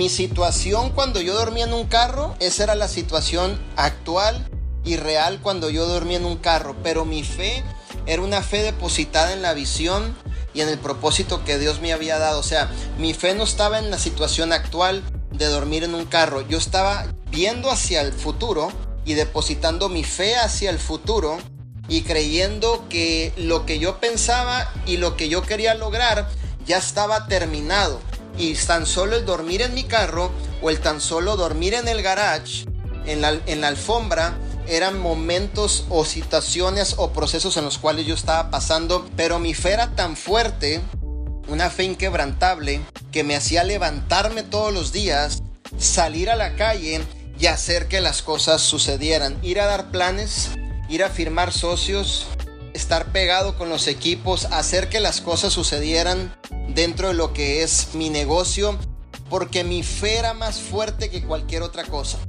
Mi situación cuando yo dormía en un carro, esa era la situación actual y real cuando yo dormía en un carro. Pero mi fe era una fe depositada en la visión y en el propósito que Dios me había dado. O sea, mi fe no estaba en la situación actual de dormir en un carro. Yo estaba viendo hacia el futuro y depositando mi fe hacia el futuro y creyendo que lo que yo pensaba y lo que yo quería lograr ya estaba terminado. Y tan solo el dormir en mi carro o el tan solo dormir en el garage, en la alfombra, eran momentos o situaciones o procesos en los cuales yo estaba pasando. Pero mi fe era tan fuerte, una fe inquebrantable, que me hacía levantarme todos los días, salir a la calle y hacer que las cosas sucedieran. Ir a dar planes, ir a firmar socios, estar pegado con los equipos, hacer que las cosas sucedieran dentro de lo que es mi negocio, porque mi fe era más fuerte que cualquier otra cosa.